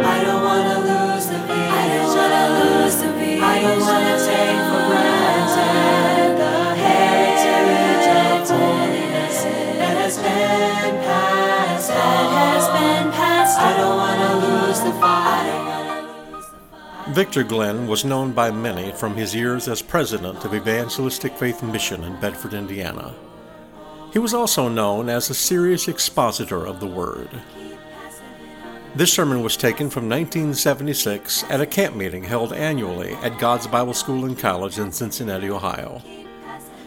I don't want to lose the peace. I don't want to lose the peace. I don't want to take for granted the heritage of holiness that has been passed on. I don't want to lose the fire. Victor Glenn was known by many from his years as president of Evangelistic Faith Mission in Bedford, Indiana. He was also known as a serious expositor of the Word. This sermon was taken from 1976 at a camp meeting held annually at God's Bible School and College in Cincinnati, Ohio.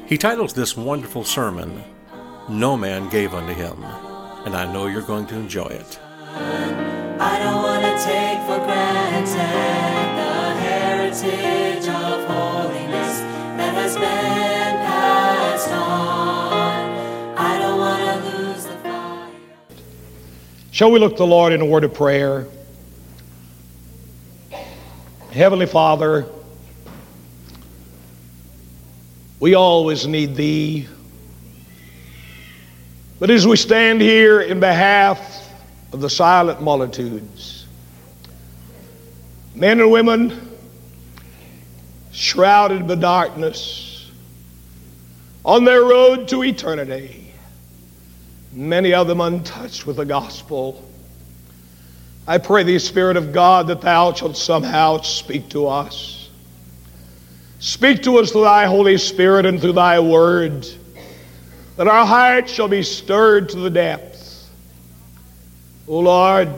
He titles this wonderful sermon, "No Man Gave Unto Him," and I know you're going to enjoy it. I don't want to take for granted the heritage of holiness that has been passed on. Shall we look to the Lord in a word of prayer? Heavenly Father, we always need Thee. But as we stand here in behalf of the silent multitudes, men and women shrouded by darkness, on their road to eternity, many of them untouched with the gospel. I pray Thee, Spirit of God, that Thou shalt somehow speak to us. Speak to us through Thy Holy Spirit and through Thy Word, that our hearts shall be stirred to the depths. O Lord,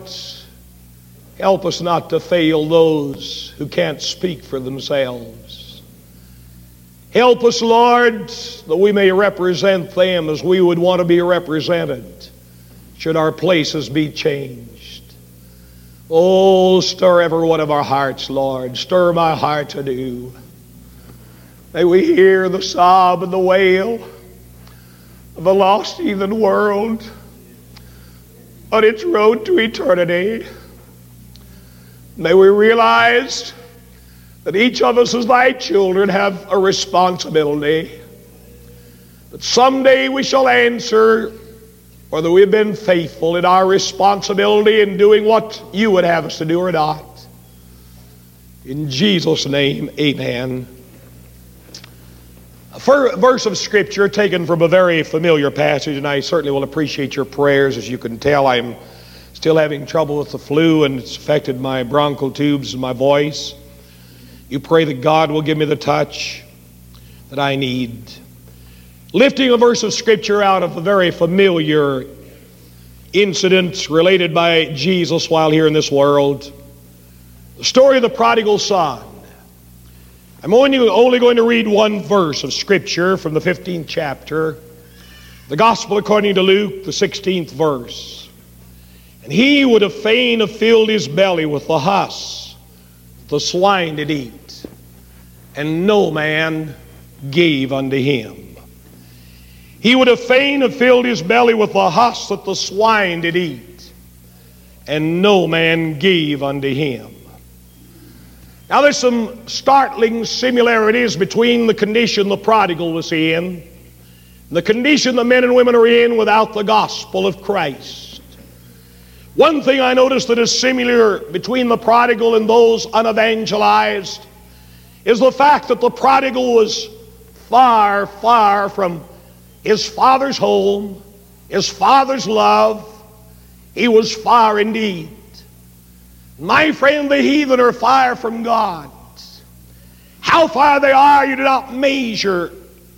help us not to fail those who can't speak for themselves. Help us, Lord, that we may represent them as we would want to be represented, should our places be changed. Oh, stir every one of our hearts, Lord. Stir my heart anew. May we hear the sob and the wail of the lost heathen world on its road to eternity. May we realize that each of us as Thy children have a responsibility, that someday we shall answer whether we have been faithful in our responsibility in doing what You would have us to do or not. In Jesus' name, amen. A verse of Scripture taken from a very familiar passage, and I certainly will appreciate your prayers. As you can tell, I'm still having trouble with the flu, and it's affected my bronchial tubes and my voice. You pray that God will give me the touch that I need. Lifting a verse of Scripture out of a very familiar incident related by Jesus while here in this world, the story of the prodigal son. I'm only going to read one verse of Scripture from the 15th chapter, the Gospel according to Luke, the 16th verse. And he would have fain have filled his belly with the husk the swine did eat, and no man gave unto him. He would have fain have filled his belly with the husk that the swine did eat, and no man gave unto him. Now there's some startling similarities between the condition the prodigal was in and the condition the men and women are in without the gospel of Christ. One thing I noticed that is similar between the prodigal and those unevangelized is the fact that the prodigal was far, far from his father's home, his father's love. He was far indeed. My friend, the heathen are far from God. How far they are, you do not measure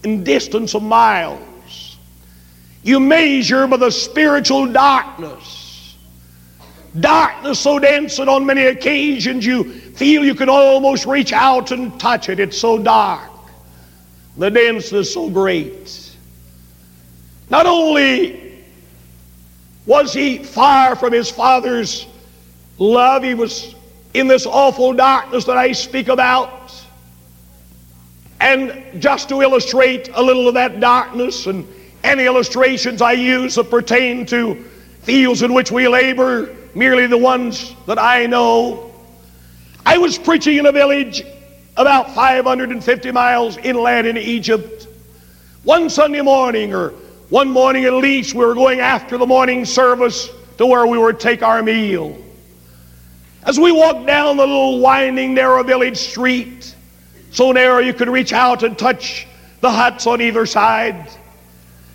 in distance of miles. You measure by the spiritual darkness. Darkness so dense that on many occasions you feel you can almost reach out and touch it. It's so dark. The denseness so great. Not only was he far from his father's love. He was in this awful darkness that I speak about. And just to illustrate a little of that darkness, and any illustrations I use that pertain to fields in which we labor, merely the ones that I know. I was preaching in a village about 550 miles inland in Egypt. One Sunday morning, or one morning at least, we were going after the morning service to where we would take our meal. As we walked down the little winding, narrow village street, so narrow you could reach out and touch the huts on either side,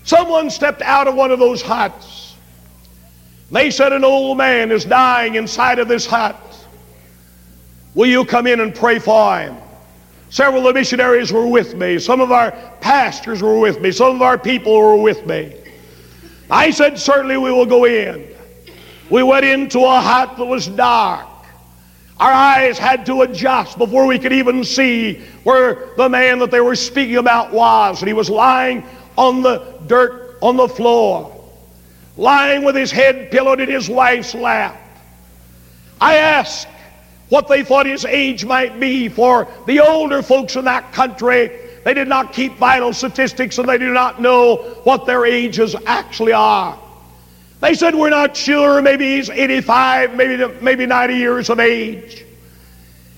someone stepped out of one of those huts. They said, "An old man is dying inside of this hut. Will you come in and pray for him?" Several of the missionaries were with me. Some of our pastors were with me. Some of our people were with me. I said, "Certainly we will go in." We went into a hut that was dark. Our eyes had to adjust before we could even see where the man that they were speaking about was. And he was lying on the dirt on the floor, lying with his head pillowed in his wife's lap. I asked what they thought his age might be, for the older folks in that country, they did not keep vital statistics and they do not know what their ages actually are. They said, "We're not sure, maybe he's 85, maybe 90 years of age."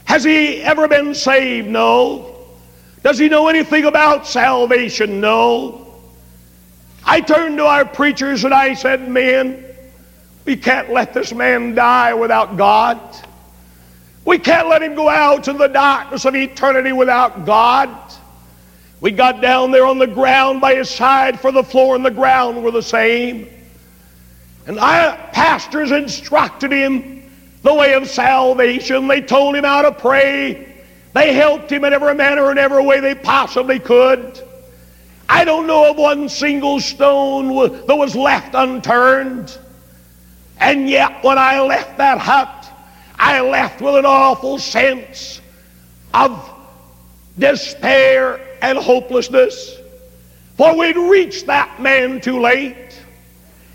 "Has he ever been saved?" "No." "Does he know anything about salvation?" "No." I turned to our preachers and I said, "Men, we can't let this man die without God. We can't let him go out in the darkness of eternity without God." We got down there on the ground by his side, for the floor and the ground were the same. And our pastors instructed him the way of salvation. They told him how to pray. They helped him in every manner and every way they possibly could. I don't know of one single stone that was left unturned. And yet when I left that hut, I left with an awful sense of despair and hopelessness, for we'd reached that man too late.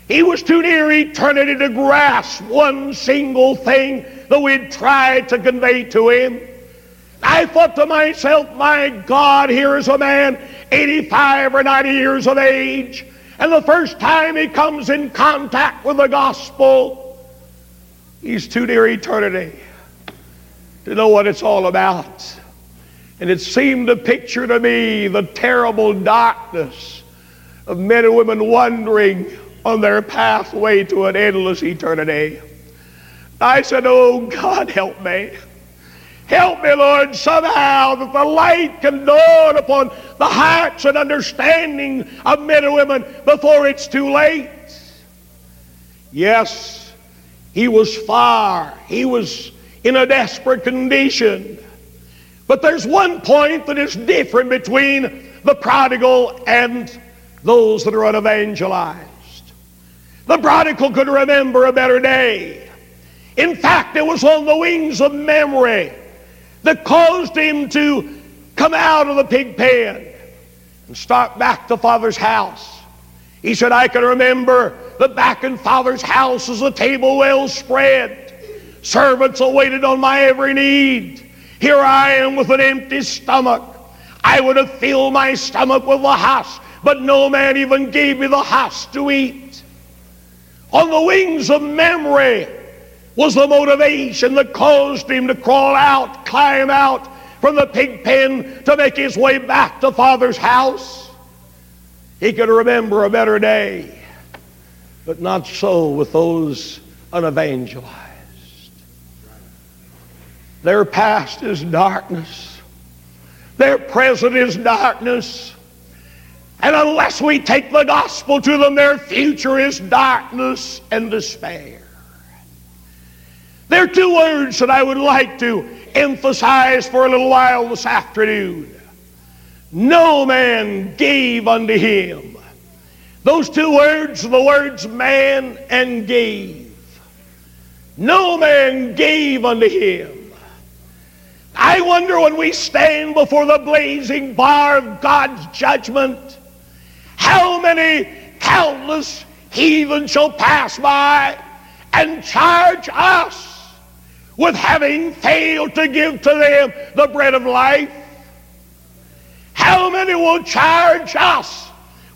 He was too near eternity to grasp one single thing that we'd tried to convey to him. I thought to myself, "My God, here is a man 85 or 90 years of age, and the first time he comes in contact with the gospel, he's too near eternity to know what it's all about." And it seemed to picture to me the terrible darkness of men and women wandering on their pathway to an endless eternity. I said, "Oh God, help me. Help me, Lord, somehow that the light can dawn upon the hearts and understanding of men and women before it's too late." Yes, he was far. He was in a desperate condition. But there's one point that is different between the prodigal and those that are unevangelized. The prodigal could remember a better day. In fact, it was on the wings of memory that caused him to come out of the pig pen and start back to Father's house. He said, "I can remember that back in Father's house is a table well spread. Servants awaited on my every need. Here I am with an empty stomach. I would have filled my stomach with the husk, but no man even gave me the husk to eat." On the wings of memory was the motivation that caused him to crawl out, climb out from the pig pen to make his way back to Father's house. He could remember a better day, but not so with those unevangelized. Their past is darkness. Their present is darkness. And unless we take the gospel to them, their future is darkness and despair. There are two words that I would like to emphasize for a little while this afternoon. "No man gave unto him." Those two words are the words "man" and "gave." No man gave unto him. I wonder, when we stand before the blazing bar of God's judgment, how many countless heathen shall pass by and charge us with having failed to give to them the bread of life? How many will charge us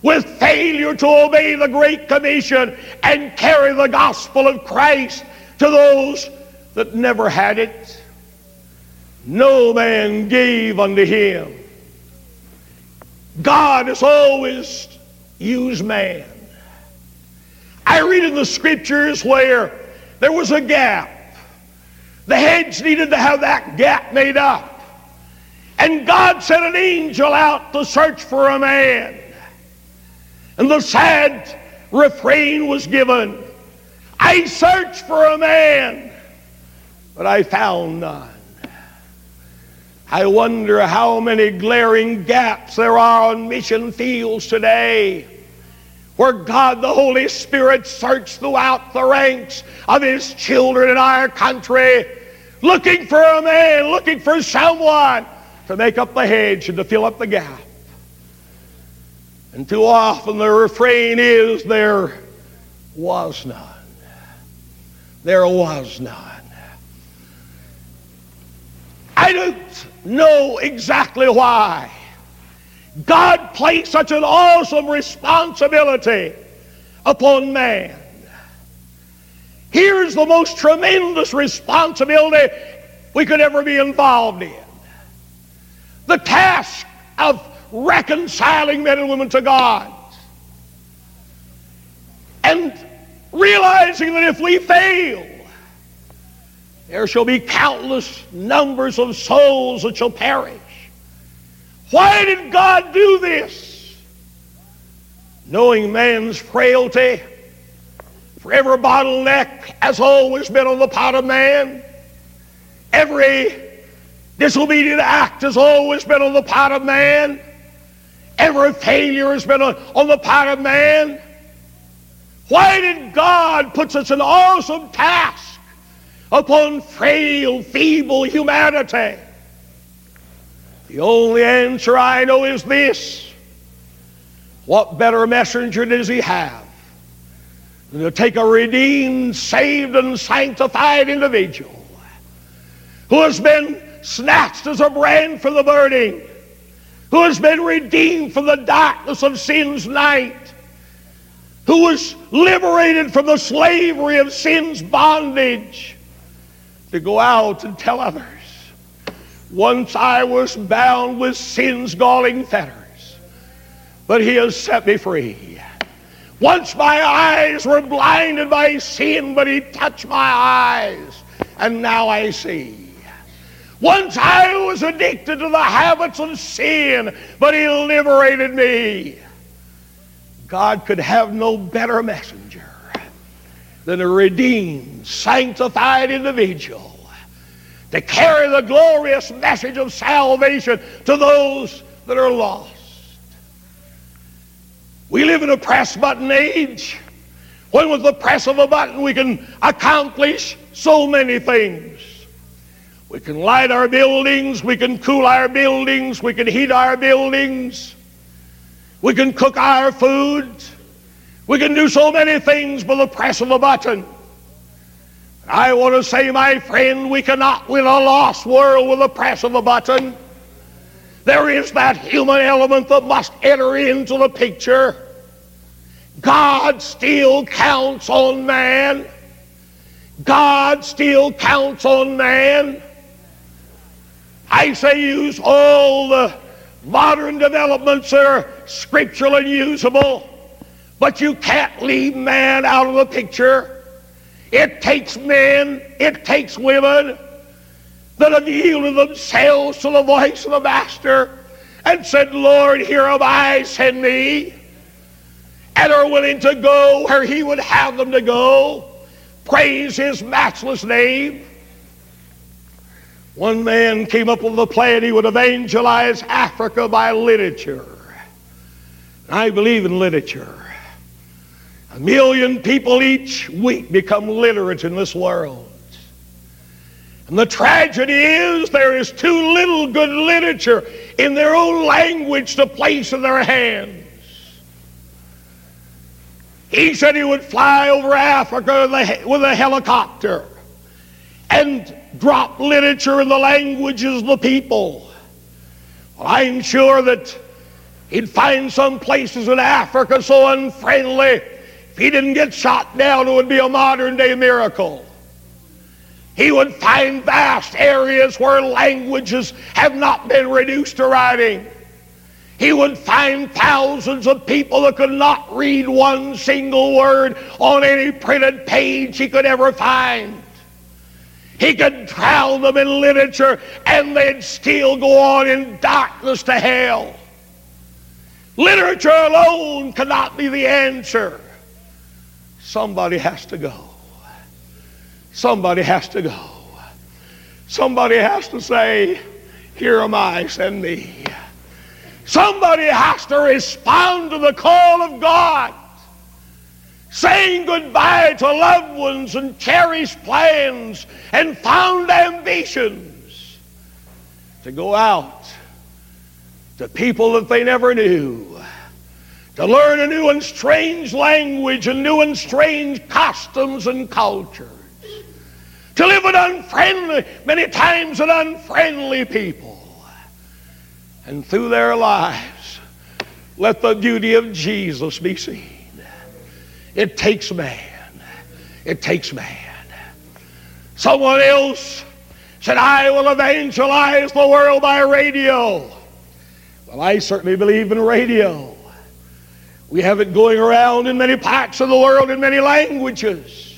with failure to obey the Great Commission and carry the gospel of Christ to those that never had it? No man gave unto him. God has always used man. I read in the scriptures where there was a gap. The heads needed to have that gap made up. And God sent an angel out to search for a man. And the sad refrain was given, I searched for a man, but I found none. I wonder how many glaring gaps there are on mission fields today, where God the Holy Spirit searched throughout the ranks of His children in our country, looking for a man, looking for someone to make up the hedge and to fill up the gap. And too often the refrain is, there was none. There was none. I don't know exactly why God placed such an awesome responsibility upon man. Here's the most tremendous responsibility we could ever be involved in. The task of reconciling men and women to God. And realizing that if we fail, there shall be countless numbers of souls that shall perish. Why did God do this? Knowing man's frailty, forever bottleneck has always been on the part of man. Every disobedient act has always been on the part of man. Every failure has been on the part of man. Why did God put such an awesome task upon frail, feeble humanity? The only answer I know is this. What better messenger does He have than to take a redeemed, saved, and sanctified individual who has been snatched as a brand from the burning, who has been redeemed from the darkness of sin's night, who was liberated from the slavery of sin's bondage, to go out and tell others, once I was bound with sin's galling fetters, but He has set me free. Once my eyes were blinded by sin, but He touched my eyes, and now I see. Once I was addicted to the habits of sin, but He liberated me. God could have no better messenger than a redeemed, sanctified individual to carry the glorious message of salvation to those that are lost. We live in a press button age, when with the press of a button we can accomplish so many things. We can light our buildings, we can cool our buildings, we can heat our buildings, we can cook our food, we can do so many things with the press of a button. And I want to say, my friend, we cannot win a lost world with the press of a button. There is that human element that must enter into the picture. God still counts on man. God still counts on man. I say use all the modern developments that are scriptural and usable, but you can't leave man out of the picture. It takes men, it takes women that have yielded themselves to the voice of the Master and said, Lord, here am I, send me, and are willing to go where He would have them to go. Praise His matchless name. One man came up with a plan he would evangelize Africa by literature. I believe in literature. 1 million people each week become literate in this world. And the tragedy is there is too little good literature in their own language to place in their hands. He said he would fly over Africa with a helicopter and drop literature in the languages of the people. Well, I'm sure that he'd find some places in Africa so unfriendly, if he didn't get shot down, it would be a modern-day miracle. He would find vast areas where languages have not been reduced to writing. He would find thousands of people that could not read one single word on any printed page he could ever find. He could drown them in literature and they'd still go on in darkness to hell. Literature alone cannot be the answer. Somebody has to go. Somebody has to go. Somebody has to say, "Here am I, send me." Somebody has to respond to the call of God, saying goodbye to loved ones and cherished plans and fond ambitions, to go out to people that they never knew, to learn a new and strange language and new and strange customs and cultures, to live with unfriendly, many times an unfriendly people. And through their lives, let the beauty of Jesus be seen. It takes man. It takes man. Someone else said, "I will evangelize the world by radio." Well, I certainly believe in radio. We have it going around in many parts of the world in many languages.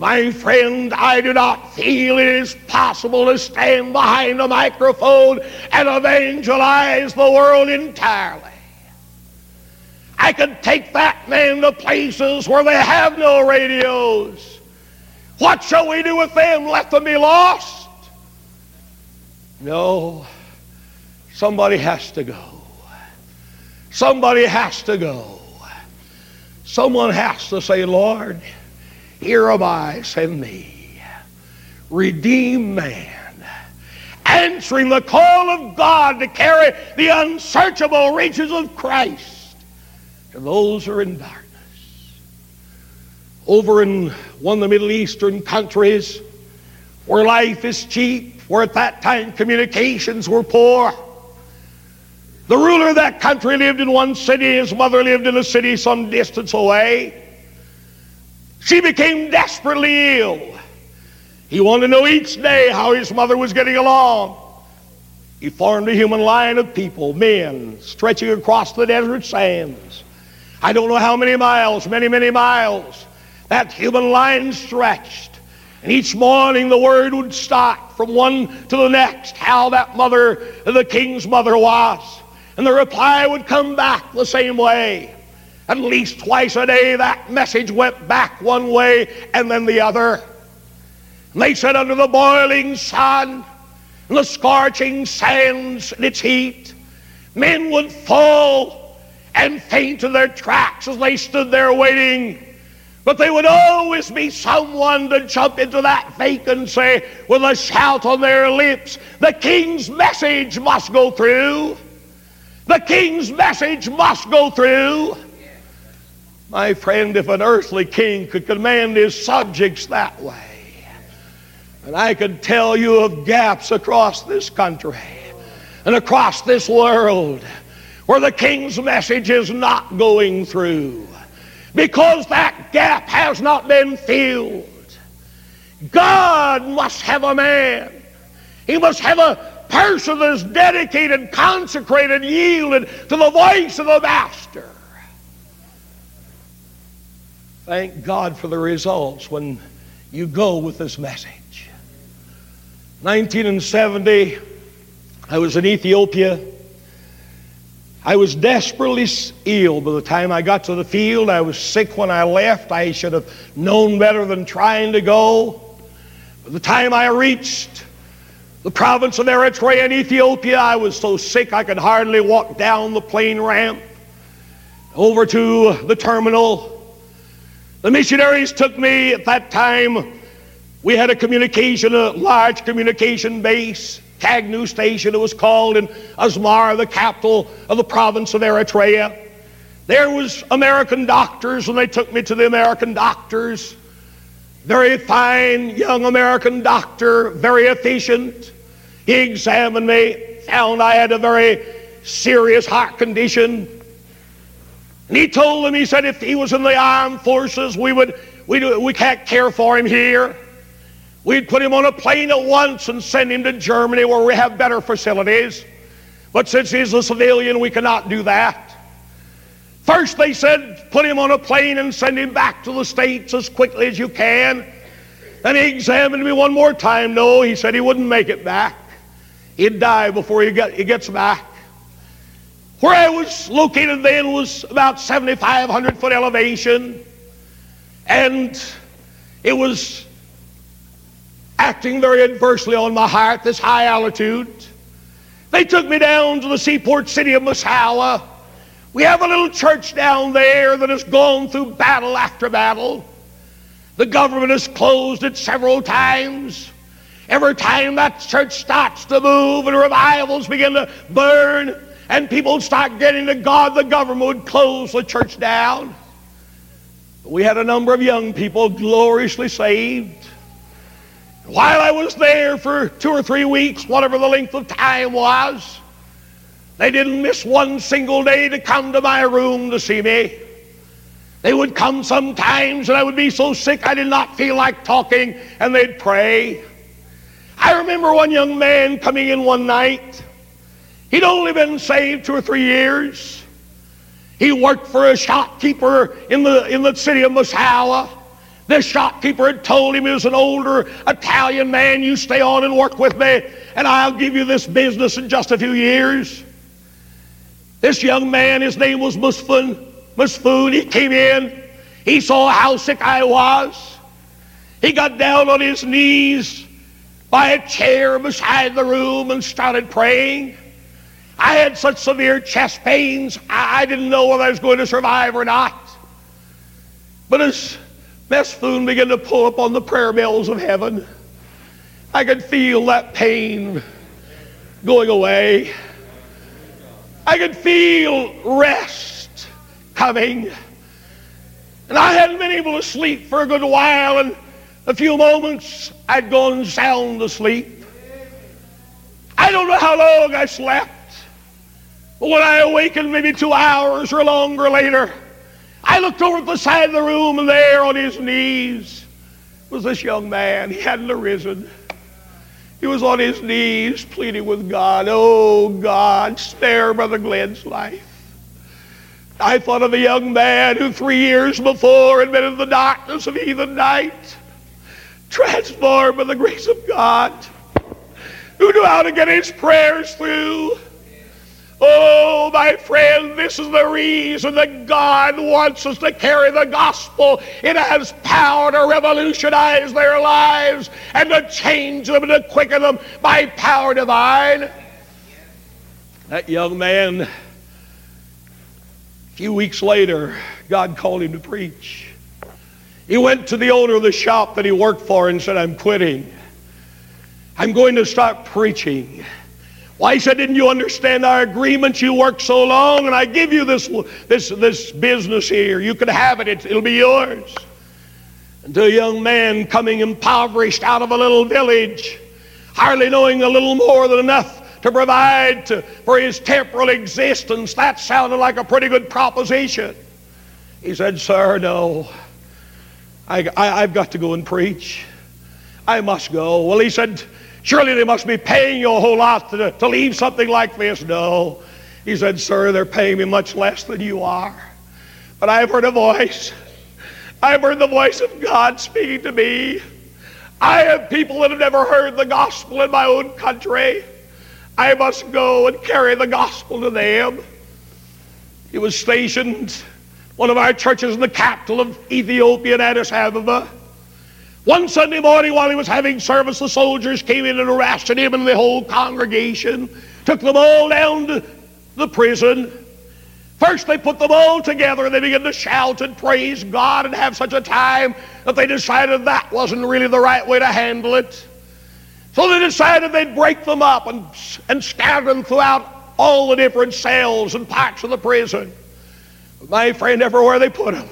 My friend, I do not feel it is possible to stand behind a microphone and evangelize the world entirely. I could take that man to places where they have no radios. What shall we do with them? Let them be lost? No, somebody has to go. Somebody has to go. Someone has to say, "Lord, here am I, send me." Redeem man. Answering the call of God to carry the unsearchable riches of Christ to those who are in darkness. Over in one of the Middle Eastern countries where life is cheap, where at that time communications were poor, the ruler of that country lived in one city. His mother lived in a city some distance away. She became desperately ill. He wanted to know each day how his mother was getting along. He formed a human line of people, men, stretching across the desert sands. I don't know how many miles, many, many miles, that human line stretched. And each morning the word would start from one to the next, how that mother, the king's mother, was. And the reply would come back the same way. At least twice a day that message went back one way and then the other. And they said, under the boiling sun and the scorching sands and its heat, men would fall and faint in their tracks as they stood there waiting. But there would always be someone to jump into that vacancy with a shout on their lips, "The king's message must go through. The king's message must go through." My friend, if an earthly king could command his subjects that way, and I could tell you of gaps across this country and across this world where the king's message is not going through because that gap has not been filled. God must have a man. He must have a person that is dedicated, consecrated, yielded to the voice of the master. Thank God for the results when you go with this message. 1970, I was in Ethiopia. I was desperately ill by the time I got to the field. I was sick when I left. I should have known better than trying to go. By the time I reached the province of Eritrea and Ethiopia, I was so sick I could hardly walk down the plane ramp over to the terminal. The missionaries took me. At that time, we had a large communication base, Tag New Station it was called, in Azmar, the capital of the province of Eritrea. There was American doctors, and they took me to the American doctors. very fine young American doctor, very efficient. He examined me, found I had a very serious heart condition. And he told him, he said, if he was in the armed forces, we can't care for him here. We'd put him on a plane at once and send him to Germany where we have better facilities. But since he's a civilian, we cannot do that. First, they said, put him on a plane and send him back to the States as quickly as you can. And he examined me one more time. No, he said he wouldn't make it back. He'd die before he gets back. Where I was located then was about 7,500 foot elevation, and it was acting very adversely on my heart, this high altitude. They took me down to the seaport city of Massawa. We have a little church down there that has gone through battle after battle. The government has closed it several times. Every time that church starts to move and revivals begin to burn, and people start getting to God, the government would close the church down. But we had a number of young people gloriously saved. While I was there for 2 or 3 weeks, whatever the length of time was, they didn't miss one single day to come to my room to see me. They would come sometimes, and I would be so sick I did not feel like talking, and they'd pray. I remember one young man coming in one night. He'd only been saved 2 or 3 years. He worked for a shopkeeper in the city of Massawa. This shopkeeper had told him, he was an older Italian man, you stay on and work with me, and I'll give you this business in just a few years. This young man, his name was Musfun, he came in. He saw how sick I was. He got down on his knees by a chair beside the room and started praying. I had such severe chest pains, I didn't know whether I was going to survive or not. But as Mesfoon began to pull upon the prayer bells of heaven, I could feel that pain going away. I could feel rest coming. And I hadn't been able to sleep for a good while, and a few moments I'd gone sound asleep. I don't know how long I slept. When I awakened, maybe 2 hours or longer later, I looked over at the side of the room, and there on his knees was this young man. He hadn't arisen. He was on his knees pleading with God. Oh, God, spare Brother Glenn's life. I thought of a young man who 3 years before had been in the darkness of heathen night, transformed by the grace of God, who knew how to get his prayers through. Oh, my friend, this is the reason that God wants us to carry the gospel. It has power to revolutionize their lives and to change them and to quicken them by power divine. That young man, a few weeks later, God called him to preach. He went to the owner of the shop that he worked for and said, I'm quitting. I'm going to start preaching. Why, he said, didn't you understand our agreement? You worked so long, and I give you this business here. You can have it. It'll be yours. And to a young man coming impoverished out of a little village, hardly knowing a little more than enough to provide for his temporal existence, that sounded like a pretty good proposition. He said, sir, no. I've got to go and preach. I must go. Well, he said, surely they must be paying you a whole lot to leave something like this. No. He said, sir, they're paying me much less than you are. But I've heard a voice. I've heard the voice of God speaking to me. I have people that have never heard the gospel in my own country. I must go and carry the gospel to them. He was stationed at one of our churches in the capital of Ethiopia, Addis Ababa. One Sunday morning while he was having service, the soldiers came in and arrested him and the whole congregation, took them all down to the prison. First they put them all together and they began to shout and praise God and have such a time that they decided that wasn't really the right way to handle it. So they decided they'd break them up and scatter them throughout all the different cells and parts of the prison. My friend, everywhere they put them,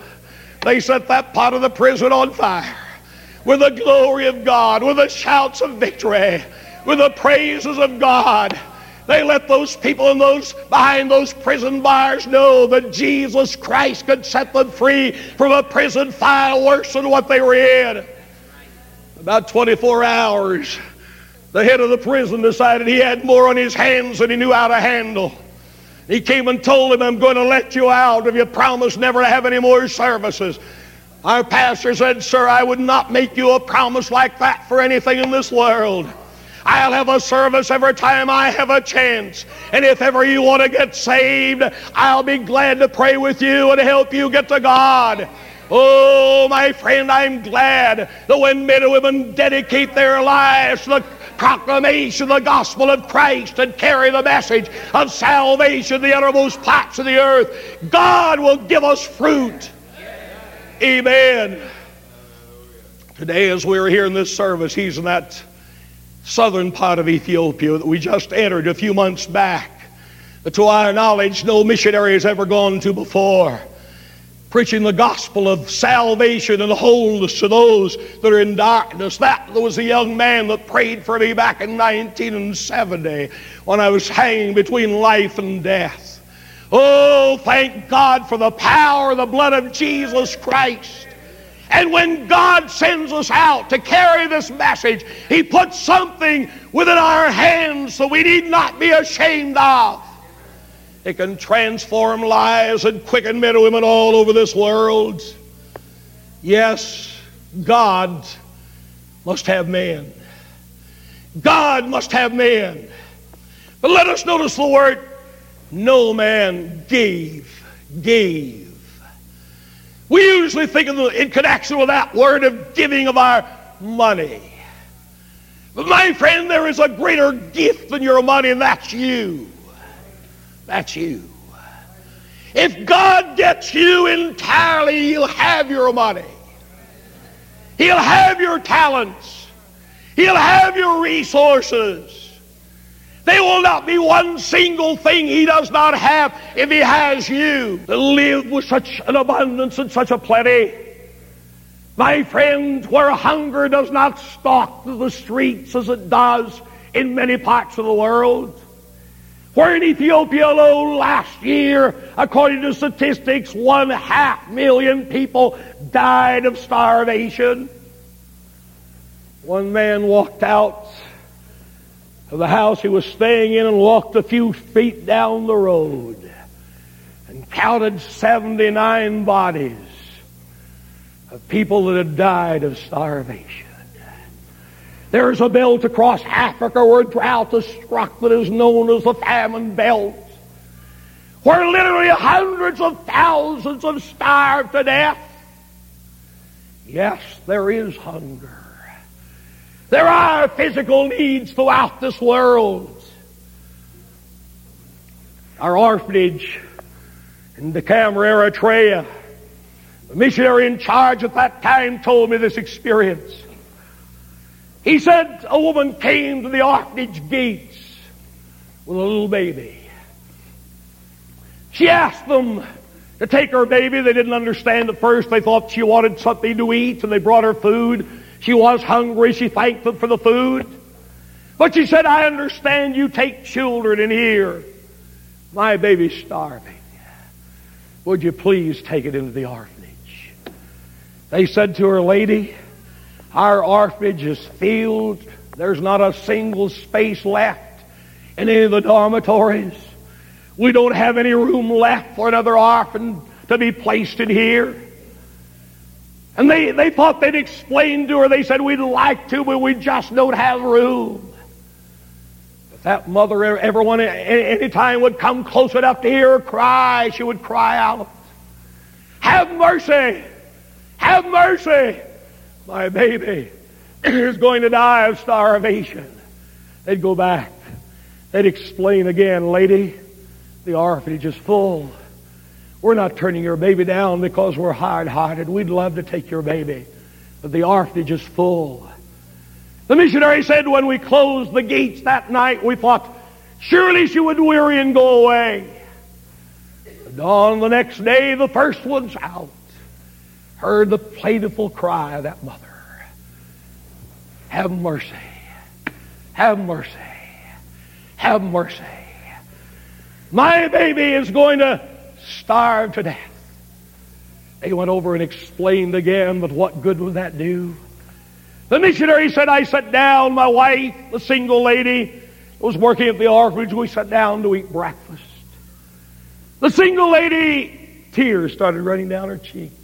they set that part of the prison on fire. with the glory of God, with the shouts of victory, with the praises of God. They let those people and those behind those prison bars know that Jesus Christ could set them free from a prison fire worse than what they were in. About 24 hours, the head of the prison decided he had more on his hands than he knew how to handle. He came and told him, "I'm going to let you out if you promise never to have any more services." Our pastor said, "Sir, I would not make you a promise like that for anything in this world. I'll have a service every time I have a chance. And if ever you want to get saved, I'll be glad to pray with you and help you get to God." Oh, my friend, I'm glad that when men and women dedicate their lives to the proclamation of the gospel of Christ and carry the message of salvation to the uttermost parts of the earth, God will give us fruit. Amen. Today, as we were here in this service, he's in that southern part of Ethiopia that we just entered a few months back. But to our knowledge, no missionary has ever gone to before, preaching the gospel of salvation and wholeness to those that are in darkness. That was a young man that prayed for me back in 1970 when I was hanging between life and death. Oh, thank God for the power of the blood of Jesus Christ. And when God sends us out to carry this message, he puts something within our hands that we need not be ashamed of. It can transform lives and quicken men and women all over this world. Yes, God must have men. God must have men. But let us notice the word, no man gave. We usually think of in connection with that word of giving of our money. But my friend, there is a greater gift than your money, and that's you. That's you. If God gets you entirely, he'll have your money. He'll have your talents. He'll have your resources. There will not be one single thing he does not have if he has you. To live with such an abundance and such a plenty. My friend, where hunger does not stalk the streets as it does in many parts of the world. Where in Ethiopia alone last year, according to statistics, 500,000 people died of starvation. One man walked out of the house he was staying in and walked a few feet down the road and counted 79 bodies of people that had died of starvation. There is a belt across Africa where drought has struck that is known as the famine belt, where literally hundreds of thousands have starved to death. Yes, there is hunger. There are physical needs throughout this world. Our orphanage in Dicamra, Eritrea, the missionary in charge at that time told me this experience. He said a woman came to the orphanage gates with a little baby. She asked them to take her baby. They didn't understand at first. They thought she wanted something to eat, and they brought her food. She was hungry. She thanked them for the food. But she said, "I understand you take children in here. My baby's starving. Would you please take it into the orphanage?" They said to her, "Lady, our orphanage is filled. There's not a single space left in any of the dormitories. We don't have any room left for another orphan to be placed in here." And they thought they'd explained to her. They said, "We'd like to, but we just don't have room." But that mother, everyone, any time would come close enough to hear her cry, she would cry out, "Have mercy! Have mercy! My baby is going to die of starvation." They'd go back. They'd explain again, "Lady, the orphanage is full. We're not turning your baby down because we're hard-hearted. We'd love to take your baby, but the orphanage is full." The missionary said when we closed the gates that night, we thought, surely she would weary and go away. At dawn the next day, the first one's out. Heard the plaintive cry of that mother. Have mercy. Have mercy. Have mercy. My baby is going to starve to death. They went over and explained again, but what good would that do? The missionary said, I sat down, my wife, the single lady, was working at the orphanage. We sat down to eat breakfast. The single lady, tears started running down her cheeks.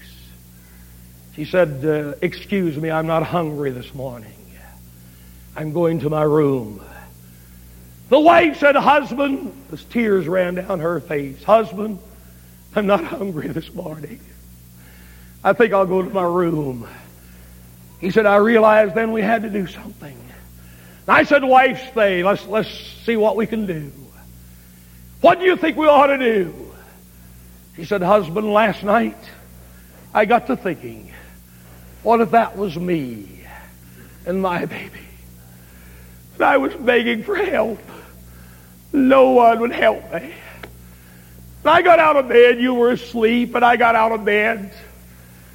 She said, excuse me, I'm not hungry this morning. I'm going to my room. The wife said, husband, as tears ran down her face, husband, I'm not hungry this morning. I think I'll go to my room. He said, I realized then we had to do something. And I said, wife, stay. Let's see what we can do. What do you think we ought to do? She said, husband, last night I got to thinking, what if that was me and my baby? And I was begging for help. No one would help me. And I got out of bed. You were asleep, and I got out of bed.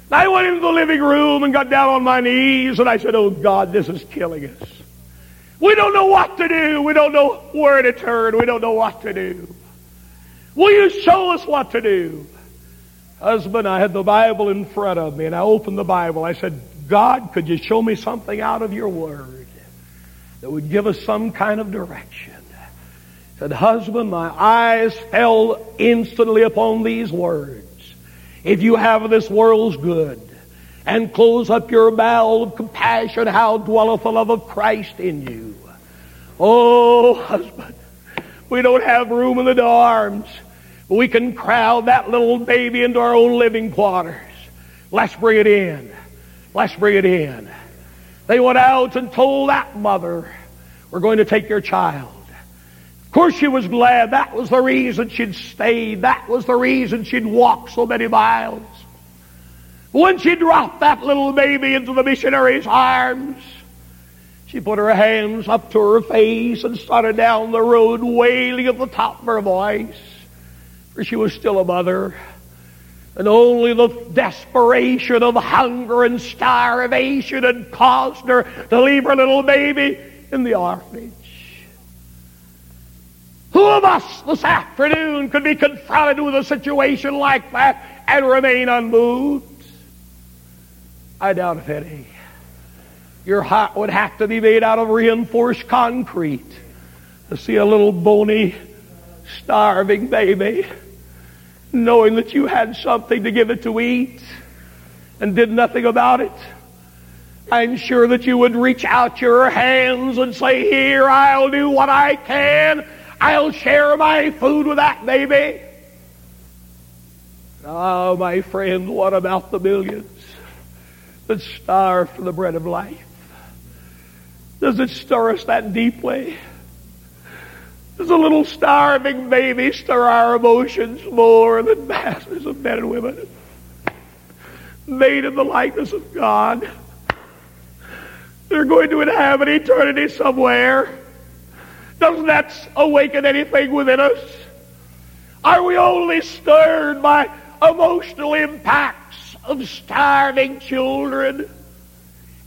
And I went into the living room and got down on my knees, and I said, oh, God, this is killing us. We don't know what to do. We don't know where to turn. We don't know what to do. Will you show us what to do? Husband, I had the Bible in front of me, and I opened the Bible. I said, God, could you show me something out of your word that would give us some kind of direction? I said, husband, my eyes fell instantly upon these words. If you have this world's good, and close up your bowel of compassion, how dwelleth the love of Christ in you? Oh, husband, we don't have room in the dorms. We can crowd that little baby into our own living quarters. Let's bring it in. Let's bring it in. They went out and told that mother, we're going to take your child. Of course she was glad. That was the reason she'd stayed. That was the reason she'd walked so many miles. When she dropped that little baby into the missionary's arms, she put her hands up to her face and started down the road wailing at the top of her voice, for she was still a mother, and only the desperation of hunger and starvation had caused her to leave her little baby in the orphanage. Who of us this afternoon could be confronted with a situation like that and remain unmoved? I doubt if any. Your heart would have to be made out of reinforced concrete to see a little bony, starving baby, knowing that you had something to give it to eat and did nothing about it. I'm sure that you would reach out your hands and say, here, I'll do what I can. I'll share my food with that baby. Ah, my friend, what about the millions that starve for the bread of life? Does it stir us that deeply? Does a little starving baby stir our emotions more than masses of men and women made in the likeness of God? They're going to inhabit eternity somewhere. Doesn't that awaken anything within us? Are we only stirred by emotional impacts of starving children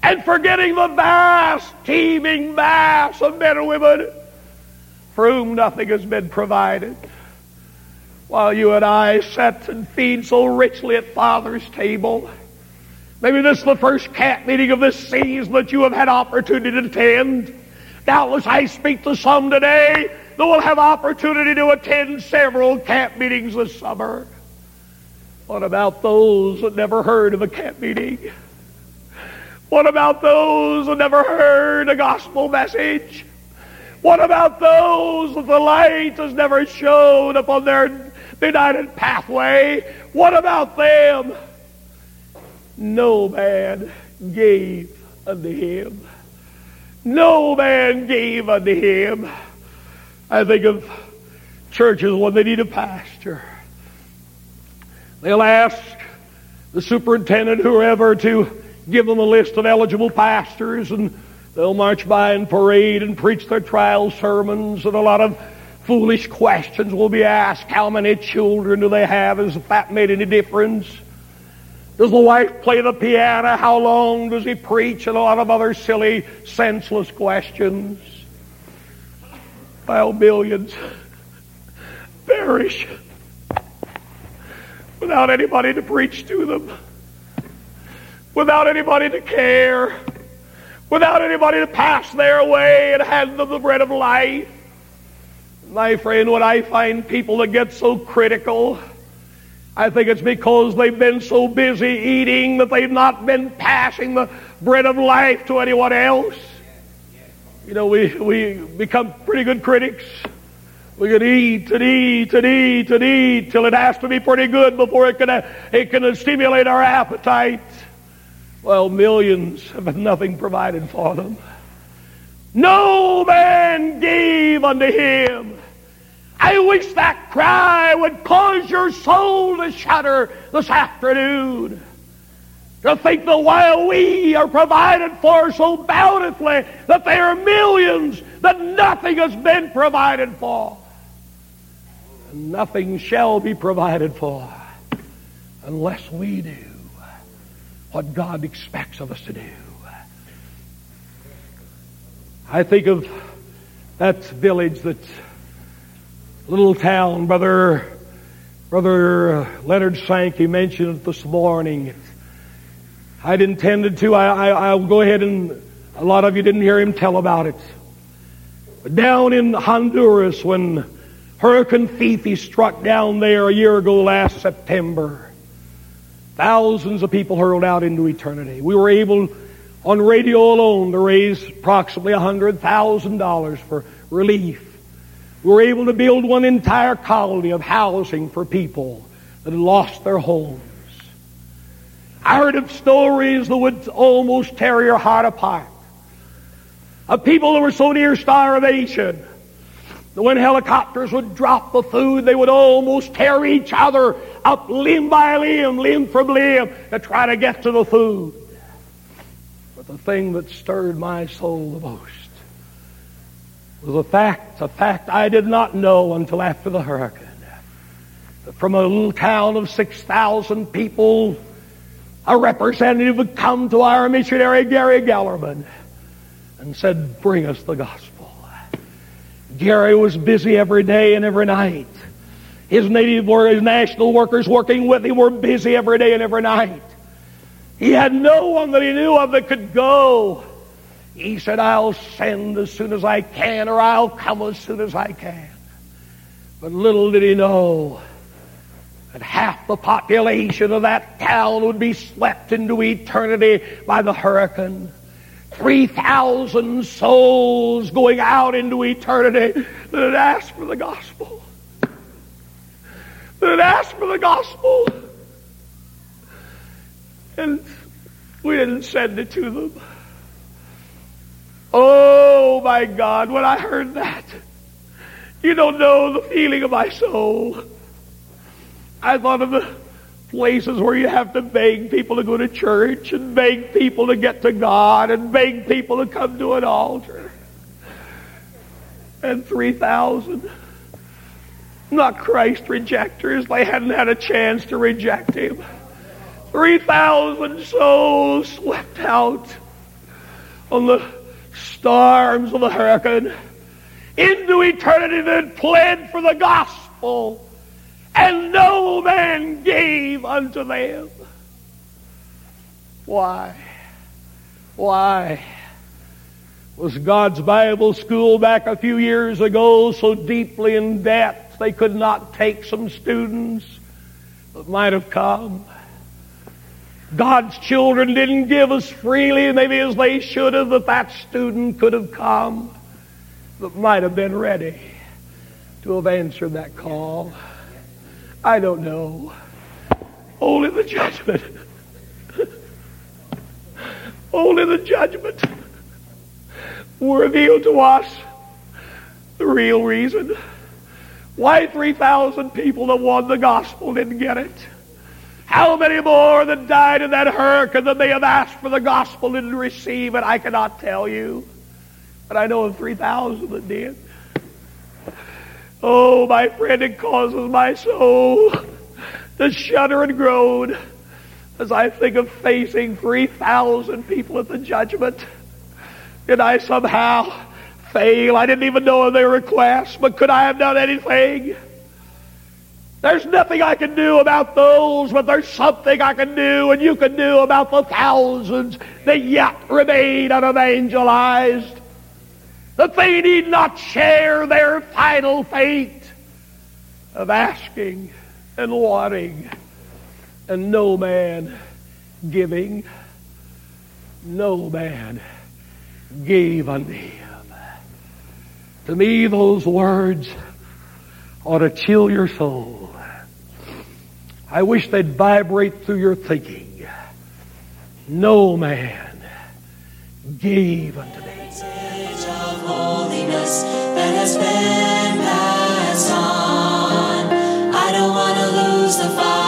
and forgetting the vast, teeming mass of men and women for whom nothing has been provided? While you and I sit and feed so richly at Father's table, maybe this is the first camp meeting of this season that you have had opportunity to attend. Doubtless I speak to some today that will have opportunity to attend several camp meetings this summer. What about those that never heard of a camp meeting? What about those that never heard a gospel message? What about those that the light has never shone upon their united pathway? What about them? No man gave unto him. No man gave unto him. I think of churches when they need a pastor. They'll ask the superintendent, whoever, to give them a list of eligible pastors, and they'll march by and parade and preach their trial sermons, and a lot of foolish questions will be asked. How many children do they have? Has that made any difference? Does the wife play the piano? How long does he preach? And a lot of other silly, senseless questions. While millions perish without anybody to preach to them, without anybody to care, without anybody to pass their way and hand them the bread of life. My friend, when I find people that get so critical, I think it's because they've been so busy eating that they've not been passing the bread of life to anyone else. You know, we become pretty good critics. We can eat and eat and eat and eat till it has to be pretty good before it can stimulate our appetite. Well, millions have had nothing provided for them. No man gave unto him. I wish that cry would cause your soul to shudder this afternoon. To think that while we are provided for so bountifully, that there are millions that nothing has been provided for. And nothing shall be provided for unless we do what God expects of us to do. I think of that village, that little town, Brother Leonard Sankey mentioned it this morning. I'd intended to. I'll go ahead, and a lot of you didn't hear him tell about it. But down in Honduras, when Hurricane Fifi struck down there a year ago last September, thousands of people hurled out into eternity. We were able, on radio alone, to raise approximately $100,000 for relief. We were able to build one entire colony of housing for people that had lost their homes. I heard of stories that would almost tear your heart apart. Of people that were so near starvation that when helicopters would drop the food, they would almost tear each other up limb by limb, limb from limb, to try to get to the food. But the thing that stirred my soul the most was a fact I did not know until after the hurricane. That from a little town of 6,000 people, a representative would come to our missionary, Gary Gellerman, and said, "Bring us the gospel." Gary was busy every day and every night. His national workers working with him were busy every day and every night. He had no one that he knew of that could go. He said, "I'll send as soon as I can, or I'll come as soon as I can." But little did he know that half the population of that town would be swept into eternity by the hurricane. 3,000 souls going out into eternity that had asked for the gospel. That had asked for the gospel. And we didn't send it to them. Oh, my God, when I heard that, you don't know the feeling of my soul. I thought of the places where you have to beg people to go to church, and beg people to get to God, and beg people to come to an altar. And 3,000, not Christ rejectors, they hadn't had a chance to reject him. 3,000 souls swept out on the storms of the hurricane into eternity that pled for the gospel, and no man gave unto them. Why? Why was God's Bible School back a few years ago so deeply in debt they could not take some students that might have come? God's children didn't give as freely, maybe as they should have, that student could have come that might have been ready to have answered that call. I don't know. Only the judgment. Only the judgment will reveal to us the real reason why 3,000 people that won the gospel didn't get it. How many more that died in that hurricane that may have asked for the gospel didn't receive it? I cannot tell you. But I know of 3,000 that did. Oh, my friend, it causes my soul to shudder and groan as I think of facing 3,000 people at the judgment, and I somehow fail. I didn't even know of their request, but could I have done anything? There's nothing I can do about those, but there's something I can do and you can do about the thousands that yet remain unevangelized, that they need not share their final fate of asking and wanting and no man giving. No man gave unto him. To me, those words ought to chill your soul. I wish they'd vibrate through your thinking. No man gave unto me. Message of holiness that has been passed on. I don't want to lose the fire.